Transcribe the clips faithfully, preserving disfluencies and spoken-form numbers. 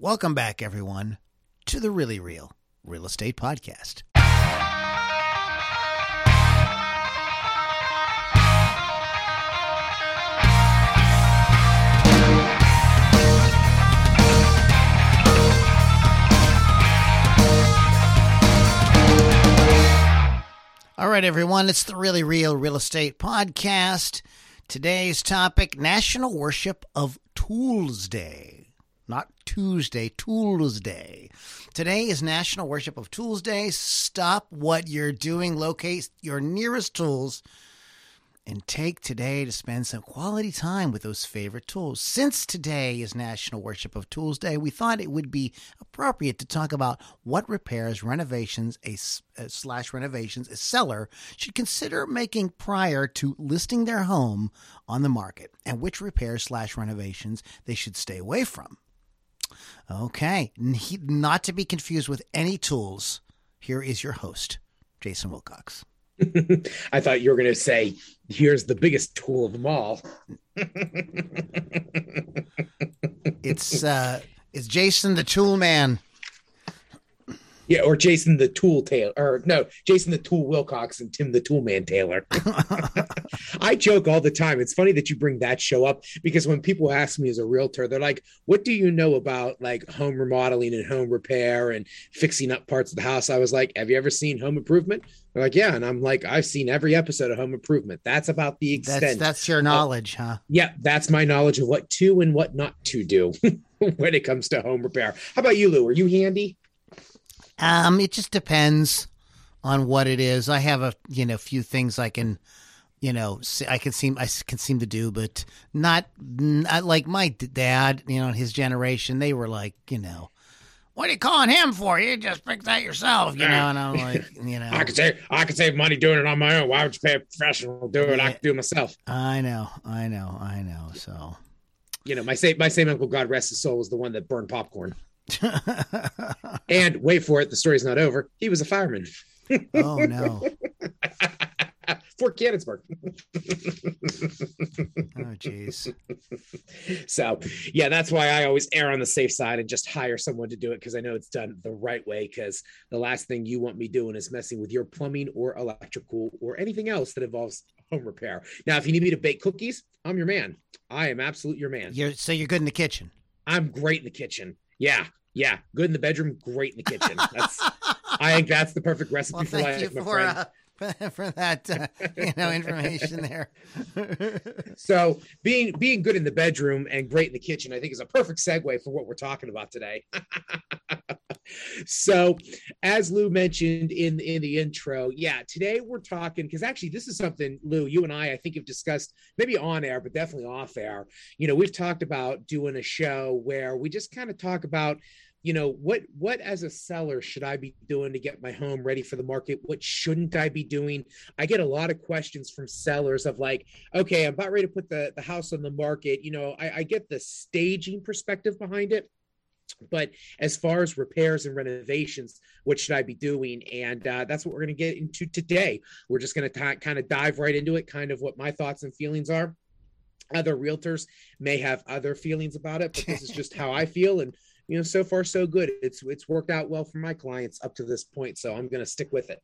Welcome back, everyone, to the Really Real Real Estate Podcast. All right, everyone, it's the Really Real Real Estate Podcast. Today's topic, National Worship of Tools Day. Not Tuesday, Tools Day. Today is National Worship of Tools Day. Stop what you're doing, locate your nearest tools, and take today to spend some quality time with those favorite tools. Since today is National Worship of Tools Day, we thought it would be appropriate to talk about what repairs, renovations, a, a slash renovations a seller should consider making prior to listing their home on the market, and which repairs slash renovations they should stay away from. Okay, not to be confused with any tools, here is your host, Jason Wilcox. I thought you were going to say, here's the biggest tool of them all. It's uh, it's Jason the Tool Man. Yeah, or Jason the Tool Taylor. Or no, Jason the Tool Wilcox and Tim the Tool Man Taylor. I joke all the time. It's funny that you bring that show up, because when people ask me as a realtor, they're like, what do you know about like home remodeling and home repair and fixing up parts of the house? I was like, have you ever seen Home Improvement? They're like, yeah. And I'm like, I've seen every episode of Home Improvement. That's about the extent. That's, that's your knowledge, huh? Yeah, that's my knowledge of what to and what not to do when it comes to home repair. How about you, Lou? Are you handy? Um, it just depends on what it is. I have a, you know, few things I can, you know, I can seem, I can seem to do, but not, not like my dad, you know, his generation, they were like, you know, what are you calling him for? You just pick that yourself, you know? And I'm like, you know, I could save, I could save money doing it on my own. Why would you pay a professional to do it? Yeah, I could do it myself. I know, I know, I know. So, you know, my same, my same uncle, God rest his soul, was the one that burned popcorn. And wait for it, the story's not over. He was a fireman. Oh no. For Cannonsburg. Oh geez. So yeah, that's why I always err on the safe side and just hire someone to do it, because I know it's done the right way, because the last thing you want me doing is messing with your plumbing or electrical or anything else that involves home repair. Now if you need me to bake cookies, I'm your man. I am absolutely your man. You're, so you're good in the kitchen. I'm great in the kitchen. Yeah, yeah. Good in the bedroom, great in the kitchen. That's, I think that's the perfect recipe well, for life, you my for, friend. Uh, for that, uh, you know, information there. So being being good in the bedroom and great in the kitchen, I think, is a perfect segue for what we're talking about today. So as Lou mentioned in, in the intro, yeah, today we're talking, because actually this is something, Lou, you and I, I think have discussed maybe on air, but definitely off air. You know, we've talked about doing a show where we just kind of talk about, you know, what, what as a seller should I be doing to get my home ready for the market? What shouldn't I be doing? I get a lot of questions from sellers of like, okay, I'm about ready to put the, the house on the market. You know, I, I get the staging perspective behind it. But as far as repairs and renovations, what should I be doing? And uh, that's what we're going to get into today. We're just going to kind of dive right into it, kind of what my thoughts and feelings are. Other realtors may have other feelings about it, but this is just how I feel. And, you know, so far, so good. It's it's worked out well for my clients up to this point. So I'm going to stick with it.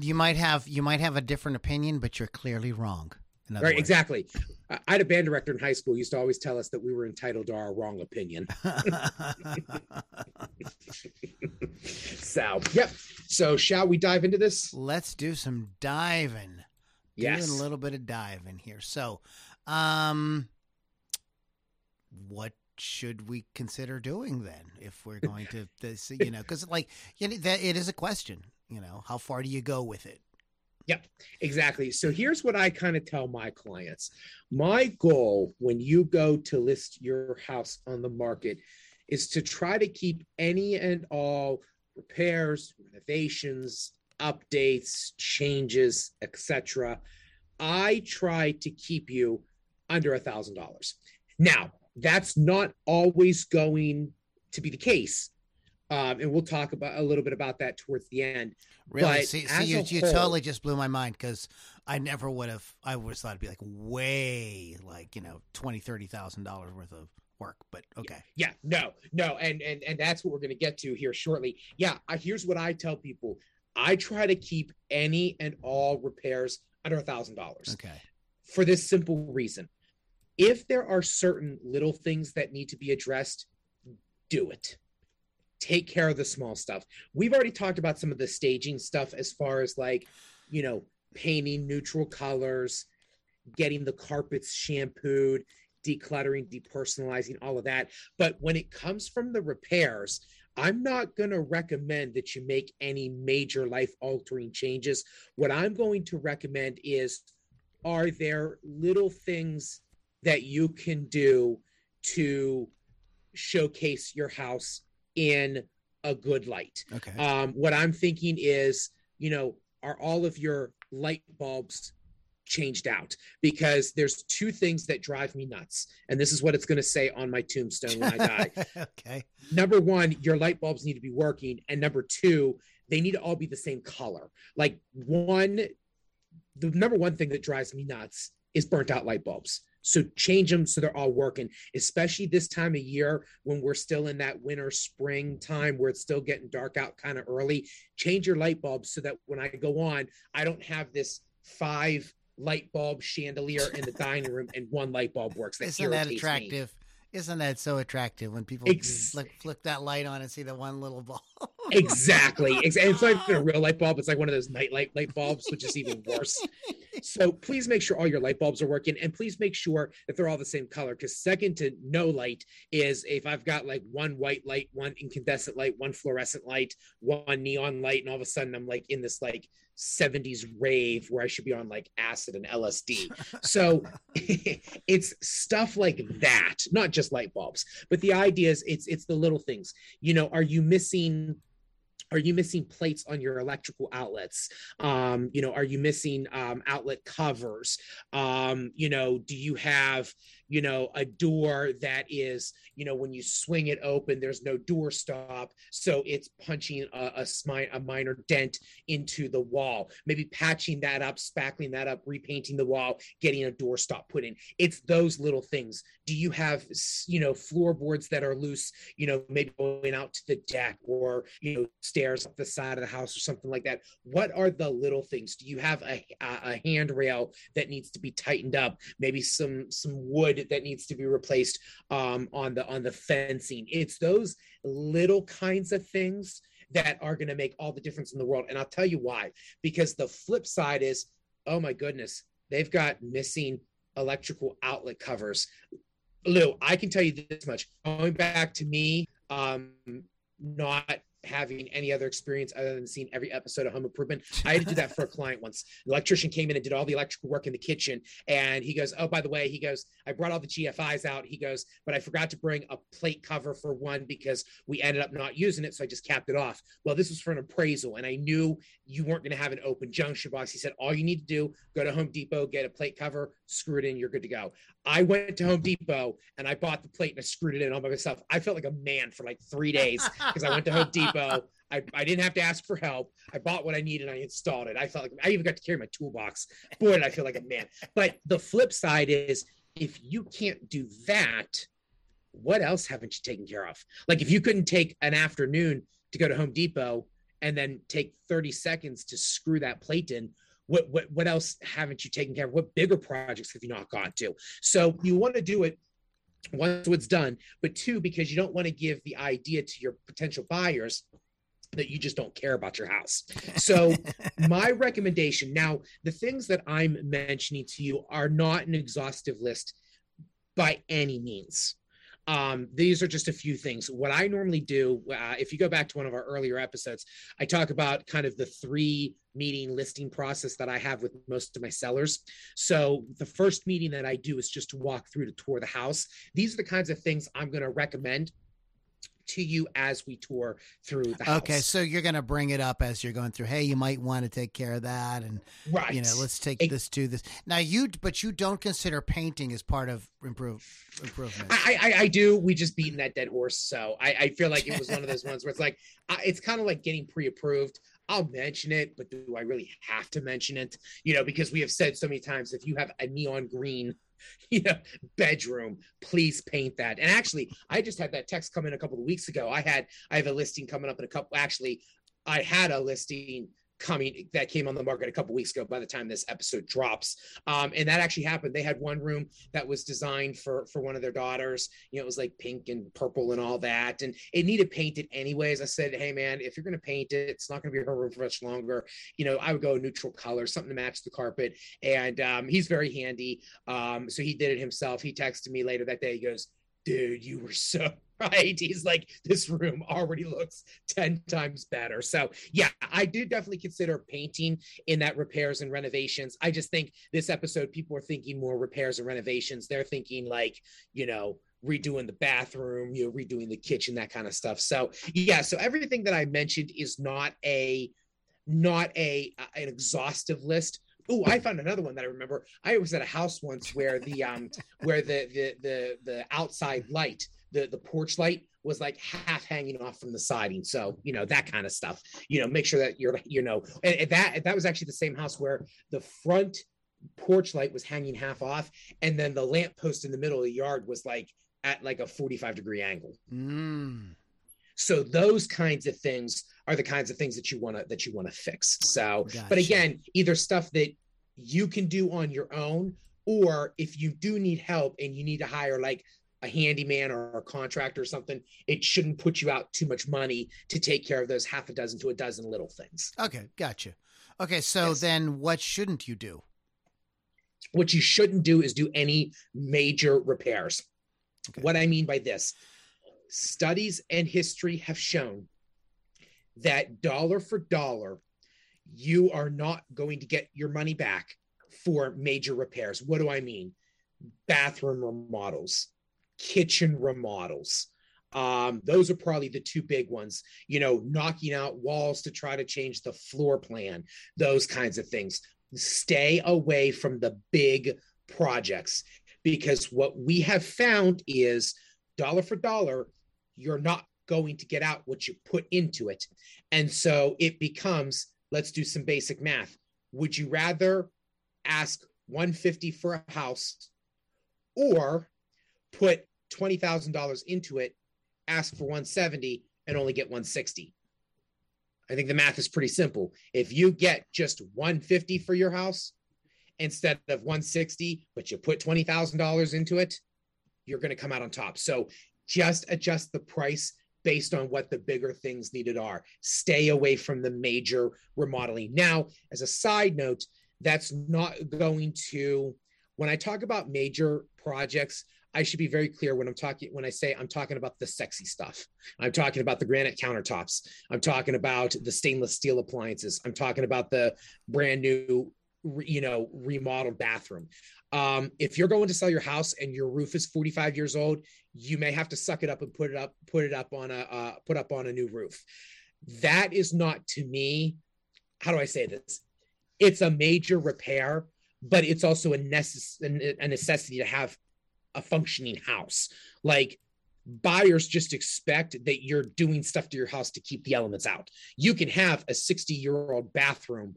You might have you might have a different opinion, but you're clearly wrong. Right, words. Exactly. I had a band director in high school who used to always tell us that we were entitled to our wrong opinion. So, yep. So, shall we dive into this? Let's do some diving. Yes. Doing a little bit of diving here. So, um, what should we consider doing then if we're going to, this, you know, because like, you know, that it is a question, you know, how far do you go with it? Yep, exactly. So here's what I kind of tell my clients. My goal when you go to list your house on the market is to try to keep any and all repairs, renovations, updates, changes, et cetera. I try to keep you under one thousand dollars. Now, that's not always going to be the case. Um, and we'll talk about a little bit about that towards the end. Really? But see, see you, whole, you totally just blew my mind, because I never would have, I would have thought it'd be like way like, you know, twenty thousand dollars, thirty thousand dollars worth of work, but okay. Yeah, no, no. And, and, and that's what we're going to get to here shortly. Yeah. Here's what I tell people. I try to keep any and all repairs under a thousand dollars. Okay. For this simple reason. If there are certain little things that need to be addressed, do it. Take care of the small stuff. We've already talked about some of the staging stuff as far as like, you know, painting neutral colors, getting the carpets shampooed, decluttering, depersonalizing, all of that. But when it comes from the repairs, I'm not going to recommend that you make any major life-altering changes. What I'm going to recommend is, are there little things that you can do to showcase your house in a good light? Okay. Um, what I'm thinking is, you know, are all of your light bulbs changed out? Because there's two things that drive me nuts. And this is what it's going to say on my tombstone when I die. Okay. Number one, your light bulbs need to be working. And number two, they need to all be the same color. Like one, the number one thing that drives me nuts is burnt out light bulbs. So change them so they're all working, especially this time of year when we're still in that winter, spring time where it's still getting dark out kind of early. Change your light bulbs so that when I go on, I don't have this five light bulb chandelier in the dining room and one light bulb works. That Isn't that attractive? Me. Isn't that so attractive when people Ex- flick, flick that light on and see the one little bulb? Exactly. And it's not even a real light bulb. It's like one of those night light light bulbs, which is even worse. So please make sure all your light bulbs are working, and please make sure that they're all the same color. Because second to no light is if I've got like one white light, one incandescent light, one fluorescent light, one neon light, and all of a sudden I'm like in this like seventies rave where I should be on like acid and L S D. So it's stuff like that, not just light bulbs. But the idea is it's it's the little things. You know, are you missing? Are you missing plates on your electrical outlets? Um, you know, are you missing um, outlet covers? Um, you know, do you have, you know, a door that is, you know, when you swing it open, there's no door stop. So it's punching a, a, smi- a minor dent into the wall, maybe patching that up, spackling that up, repainting the wall, getting a door stop put in. It's those little things. Do you have, you know, floorboards that are loose, you know, maybe going out to the deck or, you know, stairs up the side of the house or something like that? What are the little things? Do you have a, a handrail that needs to be tightened up? Maybe some, some wood that needs to be replaced um, on the on the fencing. It's those little kinds of things that are going to make all the difference in the world. And I'll tell you why, because the flip side is, oh my goodness, they've got missing electrical outlet covers. Lou, I can tell you this much. Going back to me, um, not having any other experience other than seeing every episode of Home Improvement. I had to do that for a client once. The electrician came in and did all the electrical work in the kitchen. And he goes, oh, by the way, he goes, I brought all the G F Is out. He goes, but I forgot to bring a plate cover for one because we ended up not using it. So I just capped it off. Well, this was for an appraisal. And I knew you weren't going to have an open junction box. He said, all you need to do, go to Home Depot, get a plate cover, screw it in, you're good to go. I went to Home Depot and I bought the plate and I screwed it in all by myself. I felt like a man for like three days because I went to Home Depot. I, I didn't have to ask for help. I bought what I needed. I installed it. I felt like I even got to carry my toolbox. Boy, did I feel like a man. But the flip side is, if you can't do that, what else haven't you taken care of? Like if you couldn't take an afternoon to go to Home Depot and then take thirty seconds to screw that plate in, what what, what else haven't you taken care of? What bigger projects have you not got to? So you want to do it once it's done, but two, because you don't want to give the idea to your potential buyers that you just don't care about your house. So my recommendation now, the things that I'm mentioning to you are not an exhaustive list by any means. Um, these are just a few things. What I normally do, uh, if you go back to one of our earlier episodes, I talk about kind of the three meeting listing process that I have with most of my sellers. So the first meeting that I do is just to walk through to tour the house. These are the kinds of things I'm going to recommend to you as we tour through the house. Okay, so you're going to bring it up as you're going through, hey, you might want to take care of that, and right. you know, let's take it, this to this. Now you, but you don't consider painting as part of improve, improvement. I, I, I do. We just beaten that dead horse. So I, I feel like it was one of those ones where it's like, it's kind of like getting pre-approved. I'll mention it, but do I really have to mention it? You know, because we have said so many times, if you have a neon green, you know, bedroom, please paint that. And actually, I just had that text come in a couple of weeks ago. I had, I have a listing coming up in a couple, actually, I had a listing coming that came on the market a couple of weeks ago by the time this episode drops. Um, and that actually happened. They had one room that was designed for, for one of their daughters. You know, it was like pink and purple and all that. And it needed painted anyways. I said, hey man, if you're going to paint it, it's not going to be her room for much longer. You know, I would go neutral color, something to match the carpet. And um, he's very handy. Um, so he did it himself. He texted me later that day. He goes, dude, you were so right. He's like, this room already looks ten times better. So yeah, I do definitely consider painting in that repairs and renovations. I just think this episode, people are thinking more repairs and renovations. They're thinking like, you know, redoing the bathroom, you know, redoing the kitchen, that kind of stuff. So yeah, so everything that I mentioned is not a, not a, an exhaustive list. Oh, I found another one that I remember. I was at a house once where the, um, where the, the, the, the outside light, the, the porch light was like half hanging off from the siding. So, you know, that kind of stuff, you know, make sure that you're, you know, and, and that, that was actually the same house where the front porch light was hanging half off. And then the lamp post in the middle of the yard was like at like a forty-five degree angle. Mm. So those kinds of things are the kinds of things that you want to, that you want to fix. So, gotcha. But again, either stuff that you can do on your own, or if you do need help and you need to hire like a handyman or a contractor or something, it shouldn't put you out too much money to take care of those half a dozen to a dozen little things. Okay. Gotcha. Okay. So yes. Then what shouldn't you do? What you shouldn't do is do any major repairs. Okay. What I mean by this, studies and history have shown that dollar for dollar, you are not going to get your money back for major repairs. What do I mean? Bathroom remodels, kitchen remodels. Um, those are probably the two big ones, you know, knocking out walls to try to change the floor plan, those kinds of things. Stay away from the big projects, because what we have found is dollar for dollar, you're not going to get out what you put into it. And so it becomes, let's do some basic math. Would you rather ask one hundred fifty dollars for a house or put twenty thousand dollars into it, ask for one hundred seventy dollars and only get one hundred sixty dollars? I think the math is pretty simple. If you get just one hundred fifty dollars for your house instead of one hundred sixty dollars, but you put twenty thousand dollars into it, you're going to come out on top. So just adjust the price based on what the bigger things needed are. Stay away from the major remodeling. Now, as a side note, that's not going to, when I talk about major projects, I should be very clear when I'm talking, when I say I'm talking about the sexy stuff. I'm talking about the granite countertops. I'm talking about the stainless steel appliances. I'm talking about the brand new, you know, remodeled bathroom. Um, if you're going to sell your house and your roof is forty-five years old, you may have to suck it up and put it up, put it up on a, uh, put up on a new roof. That is not to me. How do I say this? It's a major repair, but it's also a necess- a necessity to have a functioning house. Like, buyers just expect that you're doing stuff to your house to keep the elements out. You can have a sixty year old bathroom,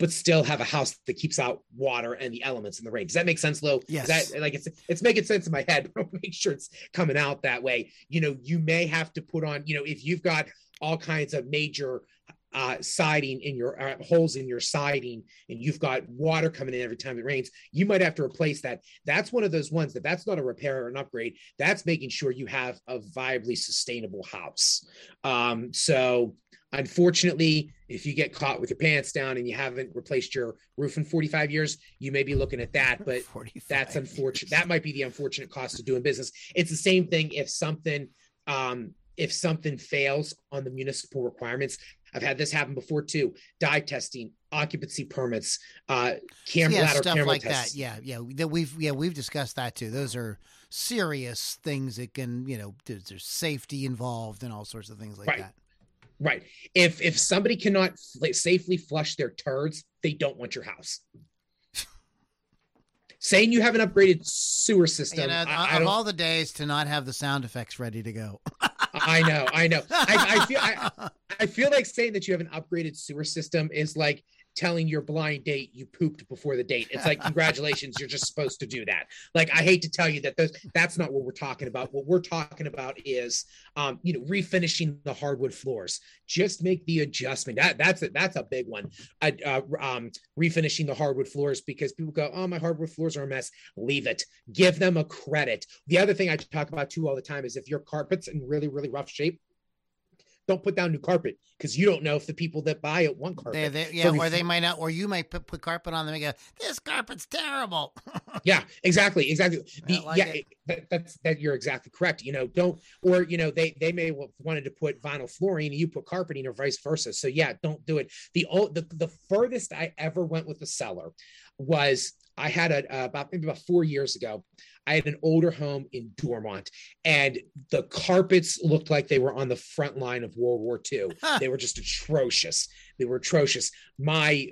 but still have a house that keeps out water and the elements and the rain. Does that make sense, Lou? Yes. Is that, like, it's it's making sense in my head, but I'll make sure it's coming out that way. You know, you may have to put on, you know, if you've got all kinds of major uh, siding in your uh, holes in your siding, and you've got water coming in every time it rains, you might have to replace that. That's one of those ones that that's not a repair or an upgrade. That's making sure you have a viably sustainable house. Um, so unfortunately, if you get caught with your pants down and you haven't replaced your roof in forty-five years, you may be looking at that, but that's unfortunate. That might be the unfortunate cost of doing business. It's the same thing if something, um, if something fails on the municipal requirements. I've had this happen before too. Dye testing, occupancy permits, uh, cam yeah, ladder stuff camera like tests. That. Yeah, yeah. That we've yeah we've discussed that too. Those are serious things that can, you know, there's safety involved and all sorts of things like right. that. Right. If if somebody cannot fl- safely flush their turds, they don't want your house. Saying you have an upgraded sewer system. You know, I, I of all the days to not have the sound effects ready to go. I know, I know. I, I feel I, I feel like saying that you have an upgraded sewer system is like telling your blind date you pooped before the date. It's like, congratulations, you're just supposed to do that. Like, I hate to tell you that those, that's not what we're talking about. What we're talking about is, um, you know, refinishing the hardwood floors. Just make the adjustment. That, that's it. That's a big one. I, uh, um, refinishing the hardwood floors, because people go, oh, my hardwood floors are a mess. Leave it. Give them a credit. The other thing I talk about too all the time is if your carpet's in really, really rough shape, don't put down new carpet, because you don't know if the people that buy it want carpet. They, they, yeah, so or they might not, or you might put, put carpet on them and go, this carpet's terrible. yeah, exactly, exactly. The, like yeah, it. That, that's that. You're exactly correct. You know, don't, or you know, they they may have wanted to put vinyl flooring, and you put carpeting, or vice versa. So yeah, don't do it. The old, the, the furthest I ever went with the seller was I had a uh, about maybe about four years ago. I had an older home in Dormont, and the carpets looked like they were on the front line of World War Two. Huh. They were just atrocious. They were atrocious. My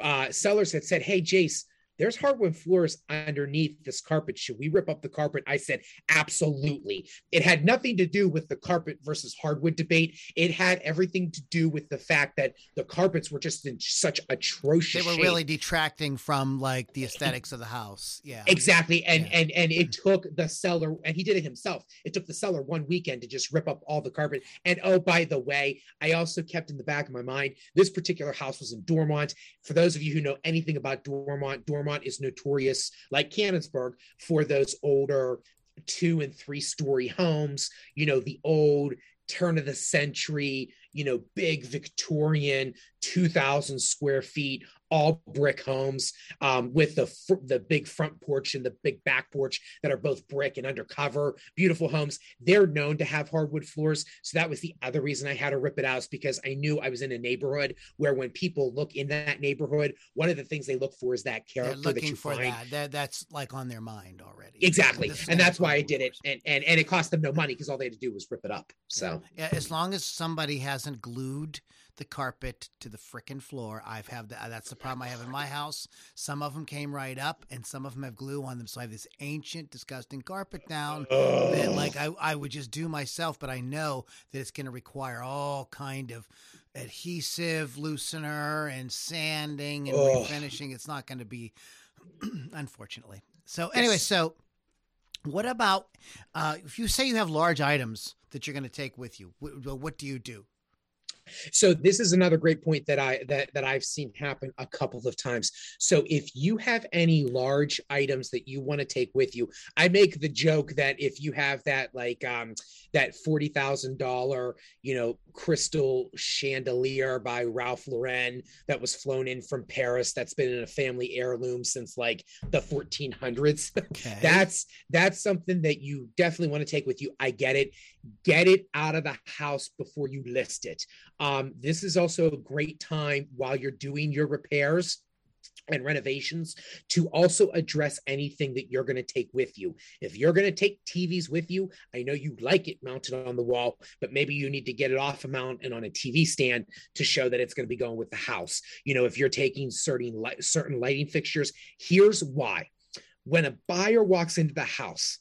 uh, sellers had said, "Hey, Jace, there's hardwood floors underneath this carpet. Should we rip up the carpet?" I said, absolutely. It had nothing to do with the carpet versus hardwood debate. It had everything to do with the fact that the carpets were just in such atrocious They were shape. Really detracting from like the aesthetics of the house. Yeah, exactly. And, yeah. and, and it took the seller, and he did it himself. It took the seller one weekend to just rip up all the carpet. And oh, by the way, I also kept in the back of my mind, this particular house was in Dormont. For those of you who know anything about Dormont, Dormont is notorious, like Cannonsburg, for those older two and three story homes, you know, the old turn of the century, you know, big Victorian two thousand square feet, all brick homes, um, with the fr- the big front porch and the big back porch that are both brick and undercover, beautiful homes. They're known to have hardwood floors. So that was the other reason I had to rip it out, is because I knew I was in a neighborhood where when people look in that neighborhood, one of the things they look for is that character that you for find. That. That, that's like on their mind already. Exactly. And that's why I did it. And, and, and it cost them no money, because all they had to do was rip it up. So yeah, as long as somebody hasn't glued the carpet to the frickin' floor. I've have the, that's the problem I have in my house. Some of them came right up, and some of them have glue on them. So I have this ancient, disgusting carpet down oh. that, like, I, I would just do myself, but I know that it's going to require all kind of adhesive, loosener, and sanding and oh. refinishing. It's not going to be, unfortunately. So anyway, yes. so what about uh, if you say you have large items that you're going to take with you? What, what do you do? So this is another great point that I that that I've seen happen a couple of times. So if you have any large items that you want to take with you, I make the joke that if you have that like um, that forty thousand dollar you know crystal chandelier by Ralph Lauren that was flown in from Paris that's been in a family heirloom since like the fourteen hundreds, okay. that's that's something that you definitely want to take with you. I get it. Get it out of the house before you list it. Um, this is also a great time while you're doing your repairs and renovations to also address anything that you're going to take with you. If you're going to take T Vs with you, I know you like it mounted on the wall, but maybe you need to get it off a mount and on a T V stand to show that it's going to be going with the house. You know, if you're taking certain light, certain lighting fixtures, here's why. When a buyer walks into the house,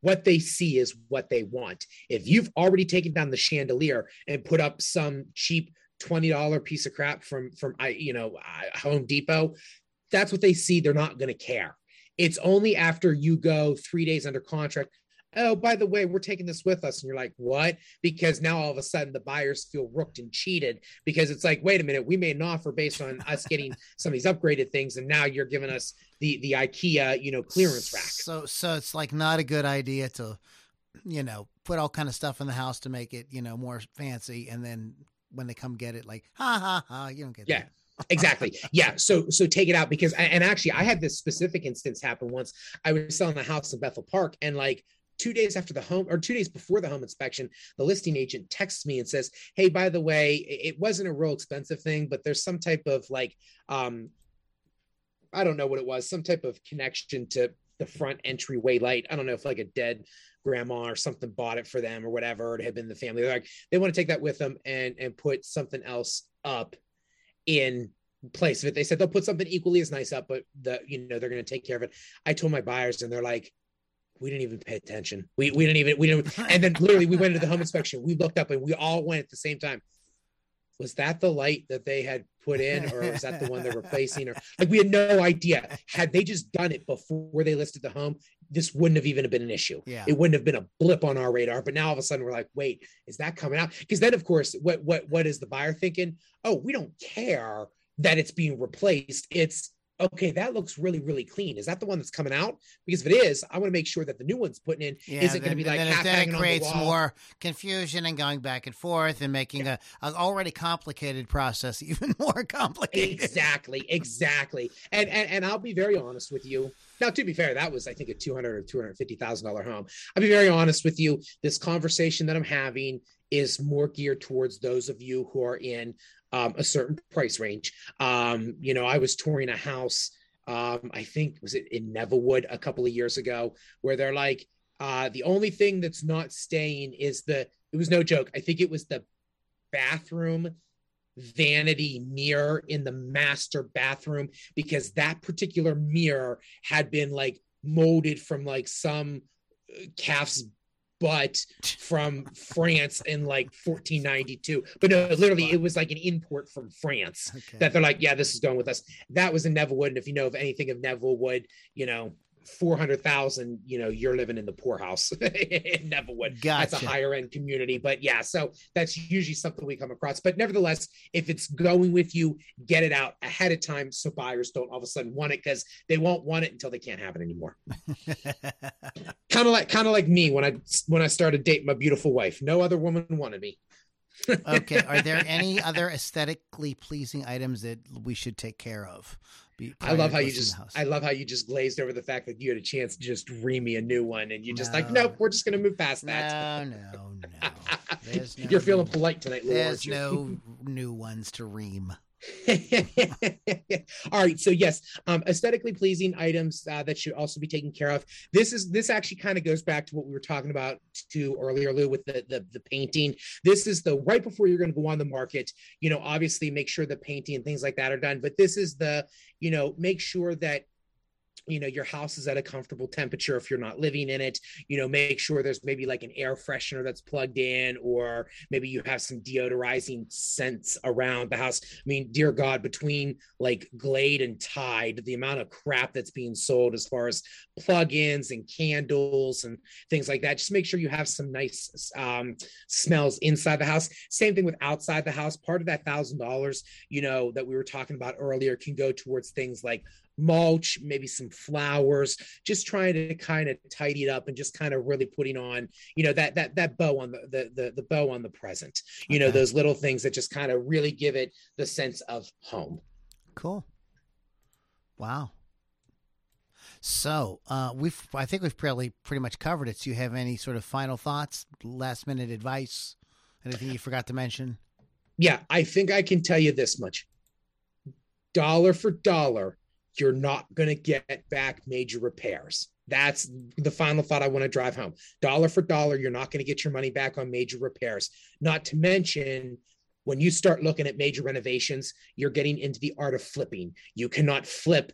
what they see is what they want. If you've already taken down the chandelier and put up some cheap twenty dollars piece of crap from, from I you know, Home Depot, that's what they see. They're not going to care. It's only after you go three days under contract, oh, by the way, we're taking this with us. And you're like, what? Because now all of a sudden the buyers feel rooked and cheated, because it's like, wait a minute, we made an offer based on us getting some of these upgraded things, and now you're giving us the the IKEA, you know, clearance rack. So so it's like not a good idea to, you know, put all kind of stuff in the house to make it, you know, more fancy. And then when they come get it, like, ha, ha, ha, you don't get yeah. that. Exactly. Yeah. So, so take it out, because, and actually I had this specific instance happen once. I was selling a house in Bethel Park, and like, two days after the home or two days before the home inspection, the listing agent texts me and says, hey, by the way, it wasn't a real expensive thing, but there's some type of like, um, I don't know what it was, some type of connection to the front entryway light. I don't know if like a dead grandma or something bought it for them or whatever. It had been the family. They're like, they want to take that with them and, and put something else up in place of it. They said they'll put something equally as nice up, but the, you know, they're going to take care of it. I told my buyers and they're like, we didn't even pay attention. We we didn't even, we didn't. And then literally we went to the home inspection. We looked up and we all went at the same time. Was that the light that they had put in, or was that the one they're replacing? Or like, we had no idea. Had they just done it before they listed the home, this wouldn't have even been an issue. Yeah. It wouldn't have been a blip on our radar. But now all of a sudden we're like, wait, is that coming out? Because then of course, what what what is the buyer thinking? Oh, we don't care that it's being replaced. It's okay, that looks really, really clean. Is that the one that's coming out? Because if it is, I want to make sure that the new one's putting in yeah, isn't going to be like half hanging on the wall. Then it creates more confusion and going back and forth and making yeah. a, an already complicated process even more complicated. Exactly, exactly. And, and and I'll be very honest with you. Now, to be fair, that was, I think, a two hundred thousand dollars or two hundred fifty thousand dollars home. I'll be very honest with you. This conversation that I'm having is more geared towards those of you who are in Um, a certain price range. Um, you know, I was touring a house, um, I think, was it in Nevillewood a couple of years ago, where they're like, uh, the only thing that's not staying is the, it was no joke. I think it was the bathroom vanity mirror in the master bathroom, because that particular mirror had been like molded from like some calf's but from France in like fourteen ninety-two. But no, literally it was like an import from France okay. that they're like, yeah, this is going with us. That was in Nevillewood. And if you know of anything of Nevillewood, you know, four hundred thousand, you know, you're living in the poorhouse in Nevillewood. Gotcha. That's a higher end community, but yeah, so that's usually something we come across, but nevertheless, if it's going with you, get it out ahead of time. So buyers don't all of a sudden want it, because they won't want it until they can't have it anymore. Kind of like, kind of like me when I, when I started dating my beautiful wife, no other woman wanted me. Okay. Are there any other aesthetically pleasing items that we should take care of? I love how you just, I love how you just glazed over the fact that you had a chance to just ream me a new one. And you just no. like, nope, we're just going to move past that. No, no, no. no You're feeling new, polite tonight. Lou, there's no new ones to ream. All right. So yes, um, aesthetically pleasing items uh, that should also be taken care of. This is, this actually kind of goes back to what we were talking about to earlier, Lou, with the, the, the painting. This is the right before you're going to go on the market, you know, obviously make sure the painting and things like that are done, but this is the, you know, make sure that, you know, your house is at a comfortable temperature. If you're not living in it, you know, make sure there's maybe like an air freshener that's plugged in, or maybe you have some deodorizing scents around the house. I mean, dear God, between like Glade and Tide, the amount of crap that's being sold as far as plug-ins and candles and things like that, just make sure you have some nice um, smells inside the house. Same thing with outside the house. Part of that one thousand dollars, you know, that we were talking about earlier can go towards things like mulch, maybe some flowers, just trying to kind of tidy it up and just kind of really putting on, you know, that, that, that bow on the, the, the, the bow on the present, you okay. know, those little things that just kind of really give it the sense of home. Cool. Wow. So, uh, we've, I think we've probably pretty much covered it. Do you have any sort of final thoughts, last minute advice, anything you forgot to mention? Yeah. I think I can tell you this much. Dollar for dollar, you're not going to get back major repairs. That's the final thought I want to drive home. Dollar for dollar, you're not going to get your money back on major repairs. Not to mention, when you start looking at major renovations, you're getting into the art of flipping. You cannot flip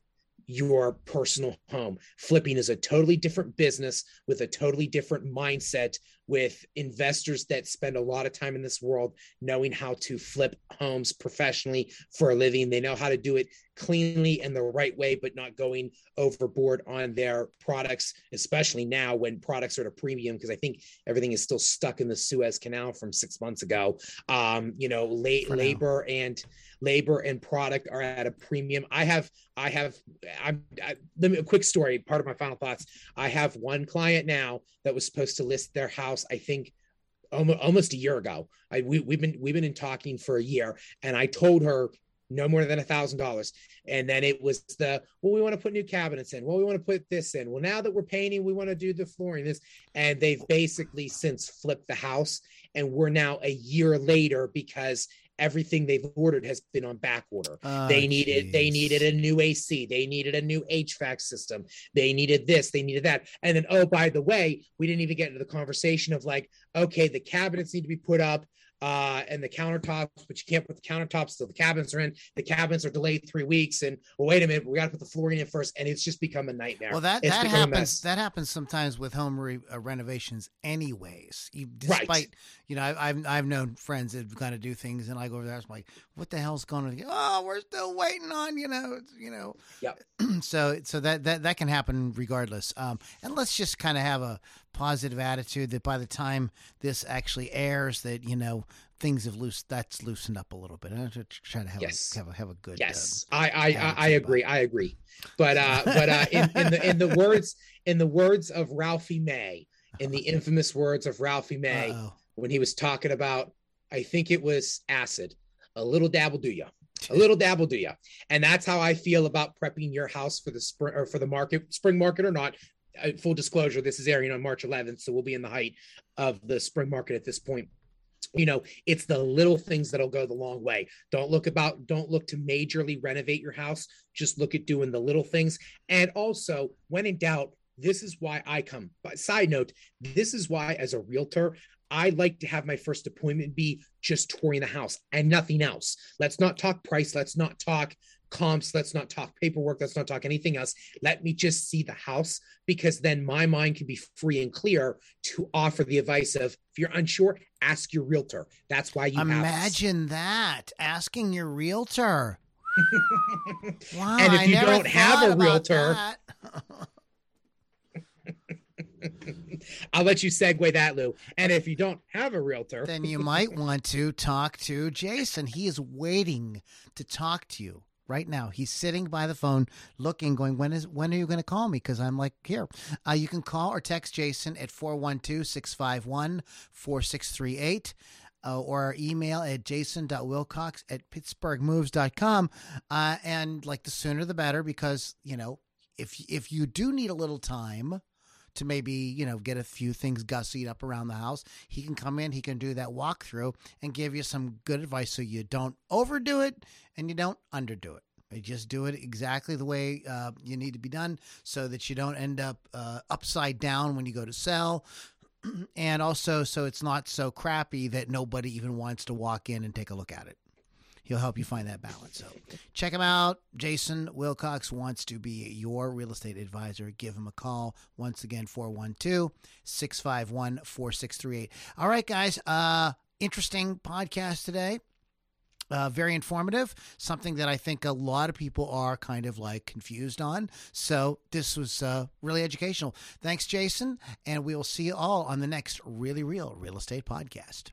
your personal home. Flipping is a totally different business with a totally different mindset, with investors that spend a lot of time in this world knowing how to flip homes professionally for a living. They know how to do it cleanly and the right way, but not going overboard on their products, especially now when products are at a premium, because I think everything is still stuck in the Suez Canal from six months ago. Um, you know, la- labor and labor and product are at a premium. I have, I have, I'm, I, let me, a quick story, part of my final thoughts. I have one client now that was supposed to list their house, I think almost a year ago. I, we, we've been, we've been in talking for a year, and I told her no more than a thousand dollars. And then it was the, well, we want to put new cabinets in. Well, we want to put this in. Well, now that we're painting, we want to do the flooring, this. And they've basically since flipped the house. And we're now a year later because everything they've ordered has been on back order. Oh, they needed, geez. they needed a new A C. They needed a new H V A C system. They needed this, they needed that. And then, oh, by the way, we didn't even get into the conversation of like, okay, the cabinets need to be put up. Uh, and the countertops, but you can't put the countertops till the cabinets are in. The cabinets are delayed three weeks, and well, wait a minute, we got to put the flooring in first, and it's just become a nightmare. Well, that, that happens. That happens sometimes with home re- uh, renovations, anyways. You, despite right. you know, I, I've I've known friends that've got to do things, and I go over there, I'm like, what the hell's going on? Oh, we're still waiting on you know, you know. Yeah. so so that, that that can happen regardless. Um, and let's just kind of have a positive attitude that by the time this actually airs, that you know. Things have loose that's loosened up a little bit. I'm just trying to have, yes. a, have a have a good yes. Um, I I I, I agree. About. I agree. But uh, but uh, in, in the in the words in the words of Ralphie May, in the infamous words of Ralphie May, Uh-oh. when he was talking about, I think it was acid. A little dab will do ya. A little dab will do ya. And that's how I feel about prepping your house for the spring or for the market, spring market or not. Uh, full disclosure, this is airing on March eleventh, so we'll be in the height of the spring market at this point. You know, it's the little things that'll go the long way. Don't look about, don't look to majorly renovate your house. Just look at doing the little things. And also, when in doubt, this is why I come. But side note, this is why as a realtor, I like to have my first appointment be just touring the house and nothing else. Let's not talk price. Let's not talk comps. Let's not talk paperwork. Let's not talk anything else. Let me just see the house, because then my mind can be free and clear to offer the advice of, if you're unsure, ask your realtor. That's why you imagine have that asking your realtor. Wow, and if I you don't have a realtor, I'll let you segue that, Lou. And if you don't have a realtor, then you might want to talk to Jason. He is waiting to talk to you right now. He's sitting by the phone looking, going, when is, when are you going to call me? Because I'm like, here, uh, you can call or text Jason at four one two, six five one, four six three eight. Uh, or email at jason.wilcox at pittsburgh moves dot com. Uh, and like the sooner the better, because, you know, if, if you do need a little time to maybe, you know, get a few things gussied up around the house, he can come in, he can do that walkthrough and give you some good advice so you don't overdo it and you don't underdo it. You just do it exactly the way uh, you need to be done so that you don't end up uh, upside down when you go to sell. And also, so it's not so crappy that nobody even wants to walk in and take a look at it. He'll help you find that balance. So check him out. Jason Wilcox wants to be your real estate advisor. Give him a call. Once again, four one two, six five one, four six three eight. All right, guys. Uh, interesting podcast today. Uh, very informative, something that I think a lot of people are kind of like confused on. So this was uh, really educational. Thanks, Jason. And we will see you all on the next Really Real Real Estate Podcast.